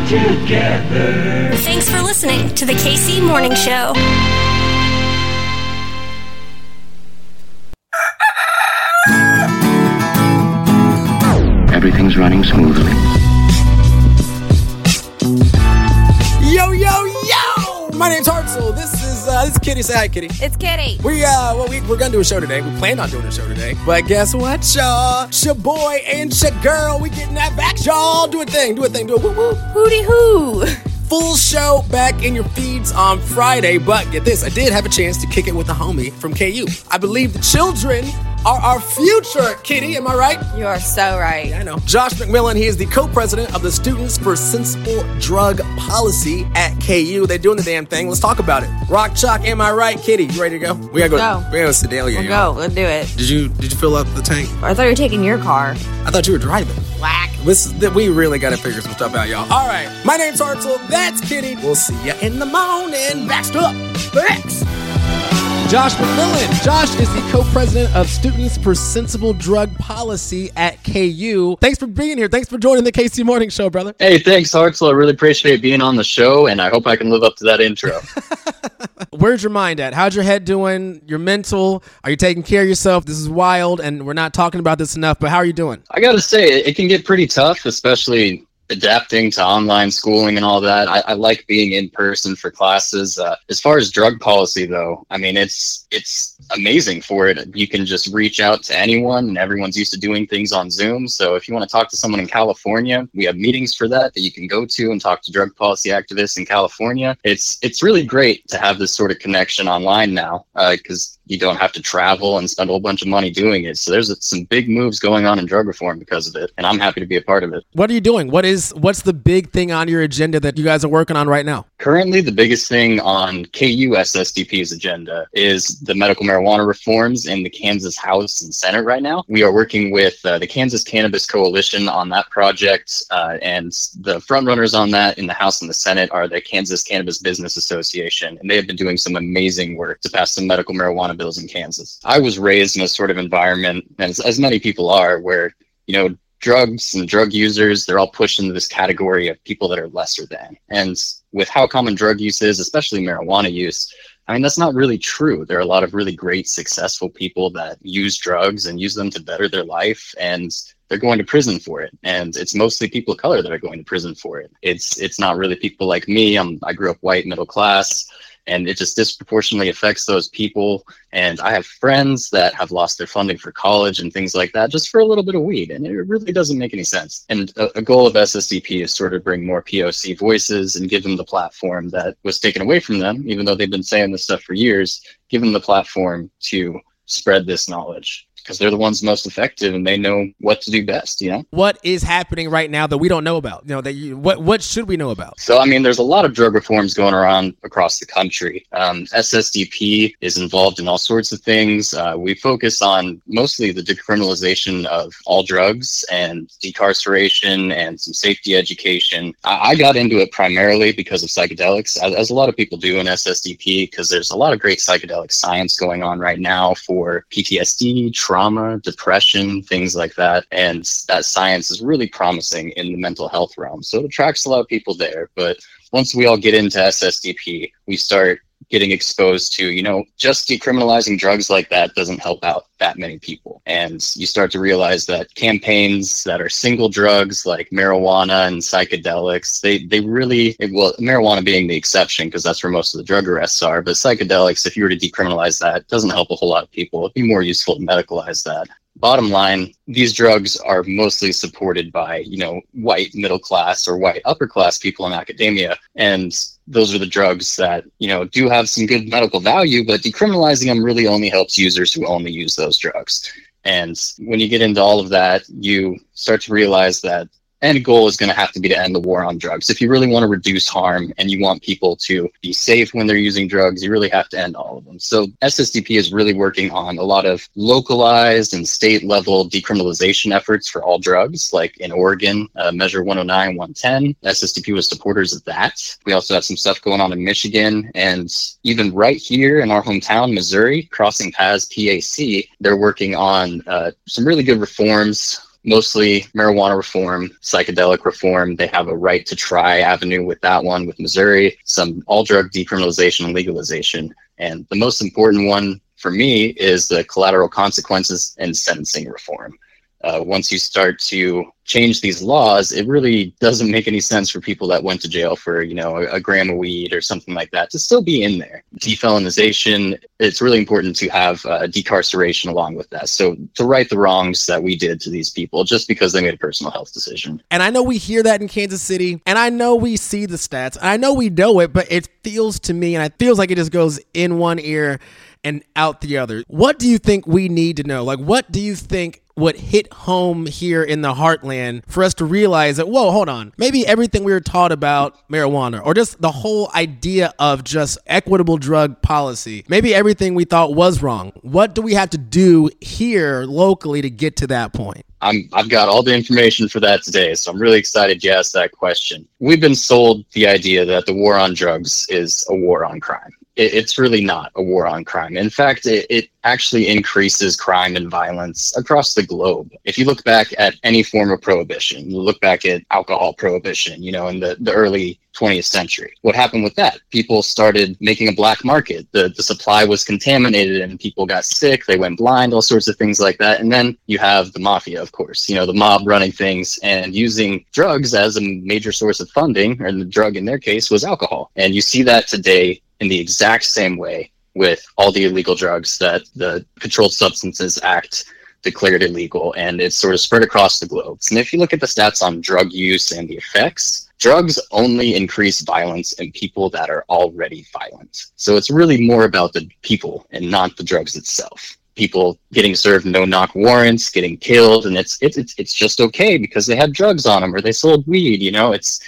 come together. Thanks for listening to the KC Morning Show. Everything's running smoothly. Yo, yo, yo! My name's Hartzell. This is Kitty. Say hi, Kitty. It's Kitty. We're gonna do a show today. We planned on doing a show today. But guess what, y'all? It's your boy and your girl. We getting that back, y'all. Do a thing. Do a woo-woo. Hootie hoo. Full show back in your feeds on Friday. But get this, I did have a chance to kick it with a homie from KU. I believe the children are our future, Kitty. Am I right? You are so right. Yeah, I know. Josh McMillin, he is the co-president of the Students For Sensible Drug Policy at KU. They're doing the damn thing. Let's talk about it. Rock Chalk, am I right, Kitty? You ready to go? We gotta go. No. We gotta go Sedalia, we'll y'all. Go. Let's do it. Did you fill up the tank? I thought you were taking your car. I thought you were driving. Whack. We really gotta figure some stuff out, y'all. All right. My name's Hartzell. That's Kitty. We'll see ya in the morning. Next up, next. Josh McMillin. Josh is the co-president of Students for Sensible Drug Policy at KU. Thanks for being here. Thanks for joining the KC Morning Show, brother. Hey, thanks, Hartzell. I really appreciate being on the show, and I hope I can live up to that intro. Where's your mind at? How's your head doing? Your mental? Are you taking care of yourself? This is wild, and we're not talking about this enough, but how are you doing? I got to say, it can get pretty tough, especially adapting to online schooling and all that. I like being in person for classes. As far as drug policy, though, I mean, it's amazing for it. You can just reach out to anyone, and everyone's used to doing things on Zoom. So if you want to talk to someone in California, we have meetings for that you can go to and talk to drug policy activists in California. It's really great to have this sort of connection online now, because you don't have to travel and spend a whole bunch of money doing it. So there's some big moves going on in drug reform because of it, and I'm happy to be a part of it. What are you doing? What's the big thing on your agenda that you guys are working on right now? Currently, the biggest thing on KUSSDP's agenda is the medical marijuana reforms in the Kansas House and Senate right now. We are working with the Kansas Cannabis Coalition on that project, and the frontrunners on that in the House and the Senate are the Kansas Cannabis Business Association, and they have been doing some amazing work to pass some medical marijuana bills in Kansas. I was raised in a sort of environment, as many people are, where, you know, drugs and drug users, they're all pushed into this category of people that are lesser than. And with how common drug use is, especially marijuana use, I mean, that's not really true. There are a lot of really great, successful people that use drugs and use them to better their life, and they're going to prison for it. And it's mostly people of color that are going to prison for it. It's not really people like me. I grew up white, middle class, and it just disproportionately affects those people. And I have friends that have lost their funding for college and things like that just for a little bit of weed. And it really doesn't make any sense. And a goal of SSDP is sort of bring more POC voices and give them the platform that was taken away from them, even though they've been saying this stuff for years, give them the platform to spread this knowledge, because they're the ones most effective and they know what to do best, you know? What is happening right now that we don't know about? What should we know about? So, I mean, there's a lot of drug reforms going around across the country. SSDP is involved in all sorts of things. We focus on mostly the decriminalization of all drugs and decarceration and some safety education. I got into it primarily because of psychedelics, as a lot of people do in SSDP, because there's a lot of great psychedelic science going on right now for PTSD, trauma, depression, things like that. And that science is really promising in the mental health realm. So it attracts a lot of people there. But once we all get into SSDP, we start getting exposed to, you know, just decriminalizing drugs like that doesn't help out that many people. And you start to realize that campaigns that are single drugs like marijuana and psychedelics, they really, well, marijuana being the exception because that's where most of the drug arrests are, but psychedelics, if you were to decriminalize that, doesn't help a whole lot of people. It'd be more useful to medicalize that. Bottom line, these drugs are mostly supported by, you know, white middle class or white upper class people in academia. And those are the drugs that, you know, do have some good medical value, but decriminalizing them really only helps users who only use those drugs. And when you get into all of that, you start to realize that end goal is going to have to be to end the war on drugs. If you really want to reduce harm and you want people to be safe when they're using drugs, you really have to end all of them. So SSDP is really working on a lot of localized and state-level decriminalization efforts for all drugs, like in Oregon, Measure 109, 110. SSDP was supporters of that. We also have some stuff going on in Michigan, and even right here in our hometown, Missouri, Crossing Paths PAC, they're working on some really good reforms mostly marijuana reform, psychedelic reform. They have a right to try avenue with that one, with Missouri, some all drug decriminalization and legalization. And the most important one for me is the collateral consequences and sentencing reform. Once you start to change these laws, it really doesn't make any sense for people that went to jail for, you know, a gram of weed or something like that to still be in there. Defelonization, it's really important to have decarceration along with that. So to right the wrongs that we did to these people just because they made a personal health decision. And I know we hear that in Kansas City, and I know we see the stats. I know we know it, but it feels to me, and it feels like it just goes in one ear and out the other. What do you think we need to know? Like, what do you think would hit home here in the heartland for us to realize that, whoa, hold on, maybe everything we were taught about marijuana, or just the whole idea of just equitable drug policy, maybe everything we thought was wrong. What do we have to do here locally to get to that point? I've got all the information for that today, so I'm really excited you asked that question. We've been sold the idea that the war on drugs is a war on crime. It's really not a war on crime. In fact, it actually increases crime and violence across the globe. If you look back at any form of prohibition, you look back at alcohol prohibition, you know, in the early 20th century. What happened with that? People started making a black market. The supply was contaminated and people got sick. They went blind, all sorts of things like that. And then you have the mafia, of course, you know, the mob running things and using drugs as a major source of funding, or the drug in their case was alcohol. And you see that today in the exact same way with all the illegal drugs that the Controlled Substances Act declared illegal, and it's sort of spread across the globe. And if you look at the stats on drug use and the effects, drugs only increase violence in people that are already violent. So it's really more about the people and not the drugs itself. People getting served no-knock warrants, getting killed, and it's just okay because they had drugs on them or they sold weed, you know? It's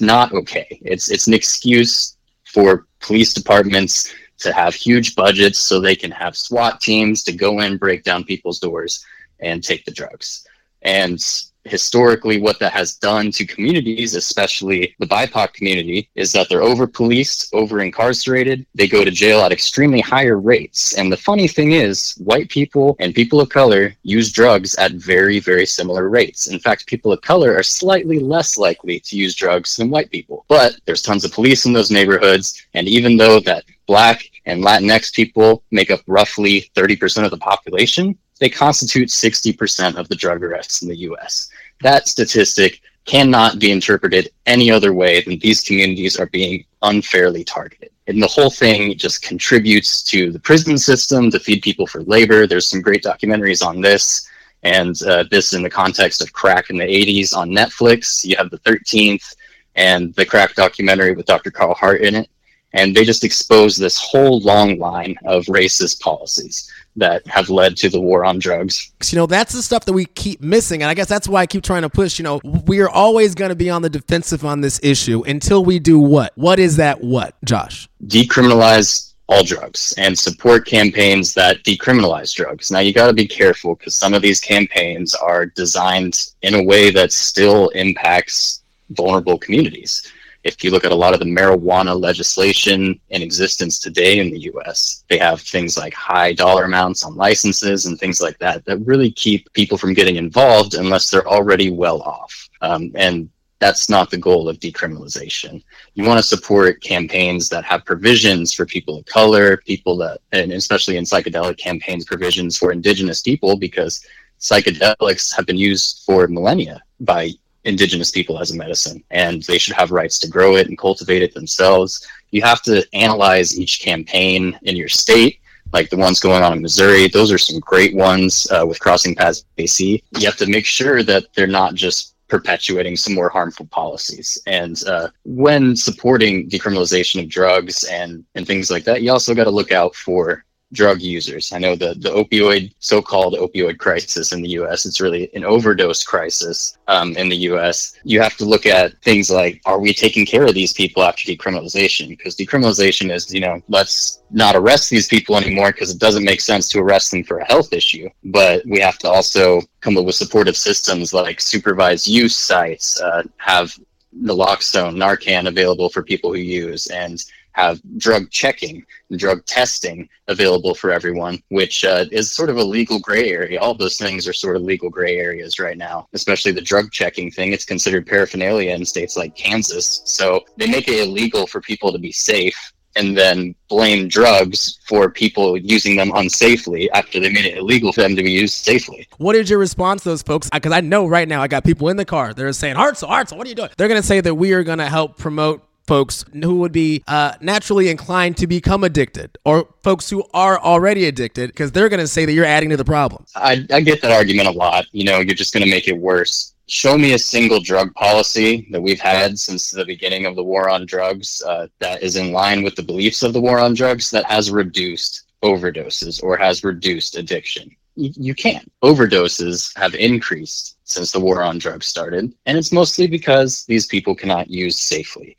not okay. It's an excuse for police departments to have huge budgets so they can have SWAT teams to go in, break down people's doors, and take the drugs. And historically, what that has done to communities, especially the BIPOC community, is that they're over-policed, over-incarcerated. They go to jail at extremely higher rates. And the funny thing is, white people and people of color use drugs at very, very similar rates. In fact, people of color are slightly less likely to use drugs than white people. But there's tons of police in those neighborhoods, and even though that Black and Latinx people make up roughly 30% of the population, they constitute 60% of the drug arrests in the U.S. That statistic cannot be interpreted any other way than these communities are being unfairly targeted. And the whole thing just contributes to the prison system to feed people for labor. There's some great documentaries on this, and this in the context of crack in the 80s on Netflix. You have the 13th and the crack documentary with Dr. Carl Hart in it. And they just expose this whole long line of racist policies that have led to the war on drugs. You know, that's the stuff that we keep missing. And I guess that's why I keep trying to push, you know, we're always going to be on the defensive on this issue until we do what? What is that what, Josh? Decriminalize all drugs and support campaigns that decriminalize drugs. Now, you got to be careful because some of these campaigns are designed in a way that still impacts vulnerable communities. If you look at a lot of the marijuana legislation in existence today in the U.S., they have things like high dollar amounts on licenses and things like that that really keep people from getting involved unless they're already well off. And that's not the goal of decriminalization. You want to support campaigns that have provisions for people of color, people that, and especially in psychedelic campaigns, provisions for indigenous people, because psychedelics have been used for millennia by indigenous people as a medicine, and they should have rights to grow it and cultivate it themselves. You have to analyze each campaign in your state, like the ones going on in Missouri. Those are some great ones with Crossing Paths PAC. You have to make sure that they're not just perpetuating some more harmful policies. And when supporting decriminalization of drugs and things like that, you also got to look out for drug users. I know the opioid, so-called opioid crisis in the U.S., it's really an overdose crisis in the U.S. You have to look at things like, are we taking care of these people after decriminalization? Because decriminalization is, you know, let's not arrest these people anymore because it doesn't make sense to arrest them for a health issue. But we have to also come up with supportive systems like supervised use sites, have naloxone, Narcan available for people who use, and have drug checking and drug testing available for everyone, which is sort of a legal gray area. All those things are sort of legal gray areas right now, especially the drug checking thing. It's considered paraphernalia in states like Kansas. So they make it illegal for people to be safe and then blame drugs for people using them unsafely after they made it illegal for them to be used safely. What is your response to those folks? Because I know right now I got people in the car. They're saying, Hartzell, what are you doing? They're going to say that we are going to help promote folks who would be naturally inclined to become addicted, or folks who are already addicted, because they're going to say that you're adding to the problem. I get that argument a lot. You know, you're just going to make it worse. Show me a single drug policy that we've had since the beginning of the war on drugs that is in line with the beliefs of the war on drugs that has reduced overdoses or has reduced addiction. You can't. Overdoses have increased since the war on drugs started, and it's mostly because these people cannot use safely.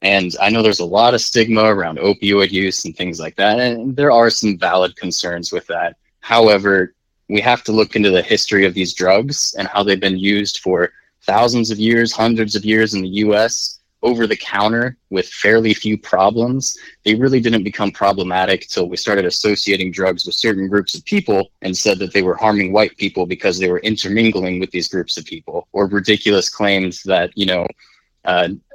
And I know there's a lot of stigma around opioid use and things like that, and there are some valid concerns with that. However, we have to look into the history of these drugs and how they've been used for thousands of years, hundreds of years in the U.S. over the counter with fairly few problems. They really didn't become problematic till we started associating drugs with certain groups of people and said that they were harming white people because they were intermingling with these groups of people, or ridiculous claims that, you know,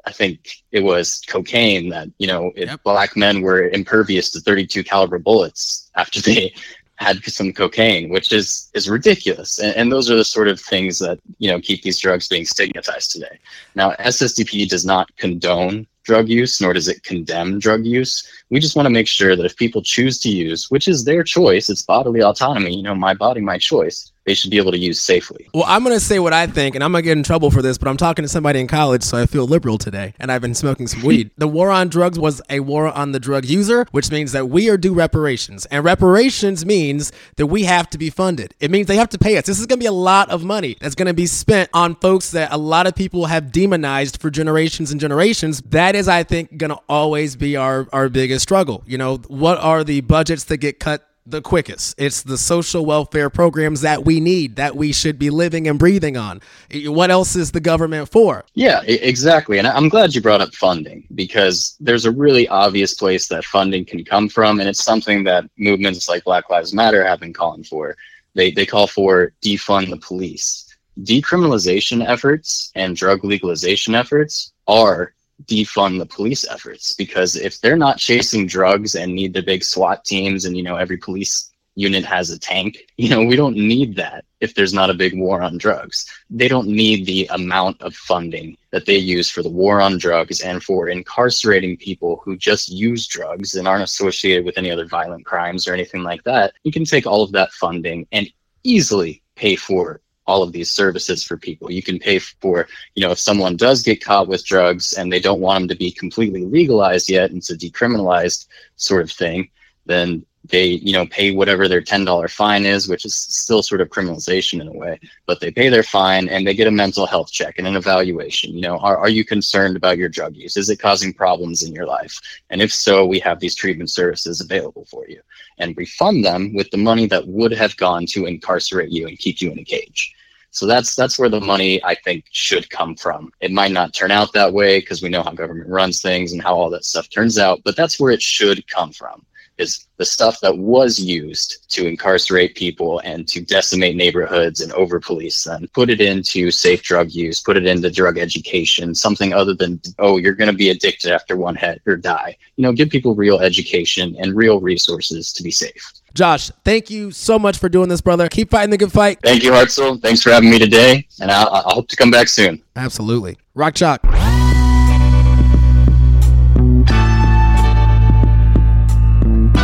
I think it was cocaine that, you know, Black men were impervious to 32 caliber bullets after they had some cocaine, which is ridiculous. And those are the sort of things that, you know, keep these drugs being stigmatized today. Now, SSDP does not condone drug use, nor does it condemn drug use. We just want to make sure that if people choose to use, which is their choice, it's bodily autonomy, you know, my body, my choice, they should be able to use safely. Well, I'm going to say what I think, and I'm going to get in trouble for this, but I'm talking to somebody in college, so I feel liberal today, and I've been smoking some weed. The war on drugs was a war on the drug user, which means that we are due reparations, and reparations means that we have to be funded. It means they have to pay us. This is going to be a lot of money that's going to be spent on folks that a lot of people have demonized for generations and generations. That is, I think, going to always be our biggest struggle. You know, what are the budgets that get cut the quickest? It's the social welfare programs that we need, that we should be living and breathing on. What else is the government for? Yeah, exactly. And I'm glad you brought up funding, because there's a really obvious place that funding can come from. And it's something that movements like Black Lives Matter have been calling for. They call for defund the police. Decriminalization efforts and drug legalization efforts are defund the police efforts, because if they're not chasing drugs and need the big SWAT teams and, you know, every police unit has a tank, you know, we don't need that if there's not a big war on drugs. They don't need the amount of funding that they use for the war on drugs and for incarcerating people who just use drugs and aren't associated with any other violent crimes or anything like that. You can take all of that funding and easily pay for it. All of these services for people. You can pay for, you know, if someone does get caught with drugs and they don't want them to be completely legalized yet, and it's a decriminalized sort of thing, then they, you know, pay whatever their $10 fine is, which is still sort of criminalization in a way, but they pay their fine and they get a mental health check and an evaluation. You know, are you concerned about your drug use? Is it causing problems in your life? And if so, we have these treatment services available for you. And we fund them with the money that would have gone to incarcerate you and keep you in a cage. So that's where the money, I think, should come from. It might not turn out that way because we know how government runs things and how all that stuff turns out, but that's where it should come from. Is the stuff that was used to incarcerate people and to decimate neighborhoods and over-police them. Put it into safe drug use, put it into drug education, something other than, oh, you're going to be addicted after one hit or die. You know, give people real education and real resources to be safe. Josh, thank you so much for doing this, brother. Keep fighting the good fight. Thank you, Hartzell. Thanks for having me today, and I hope to come back soon. Absolutely. Rock Chalk.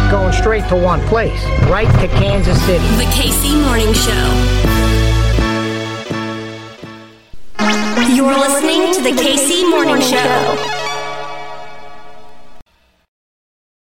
Going straight to one place, right to Kansas City. The KC Morning Show. You're listening to the KC Morning Show.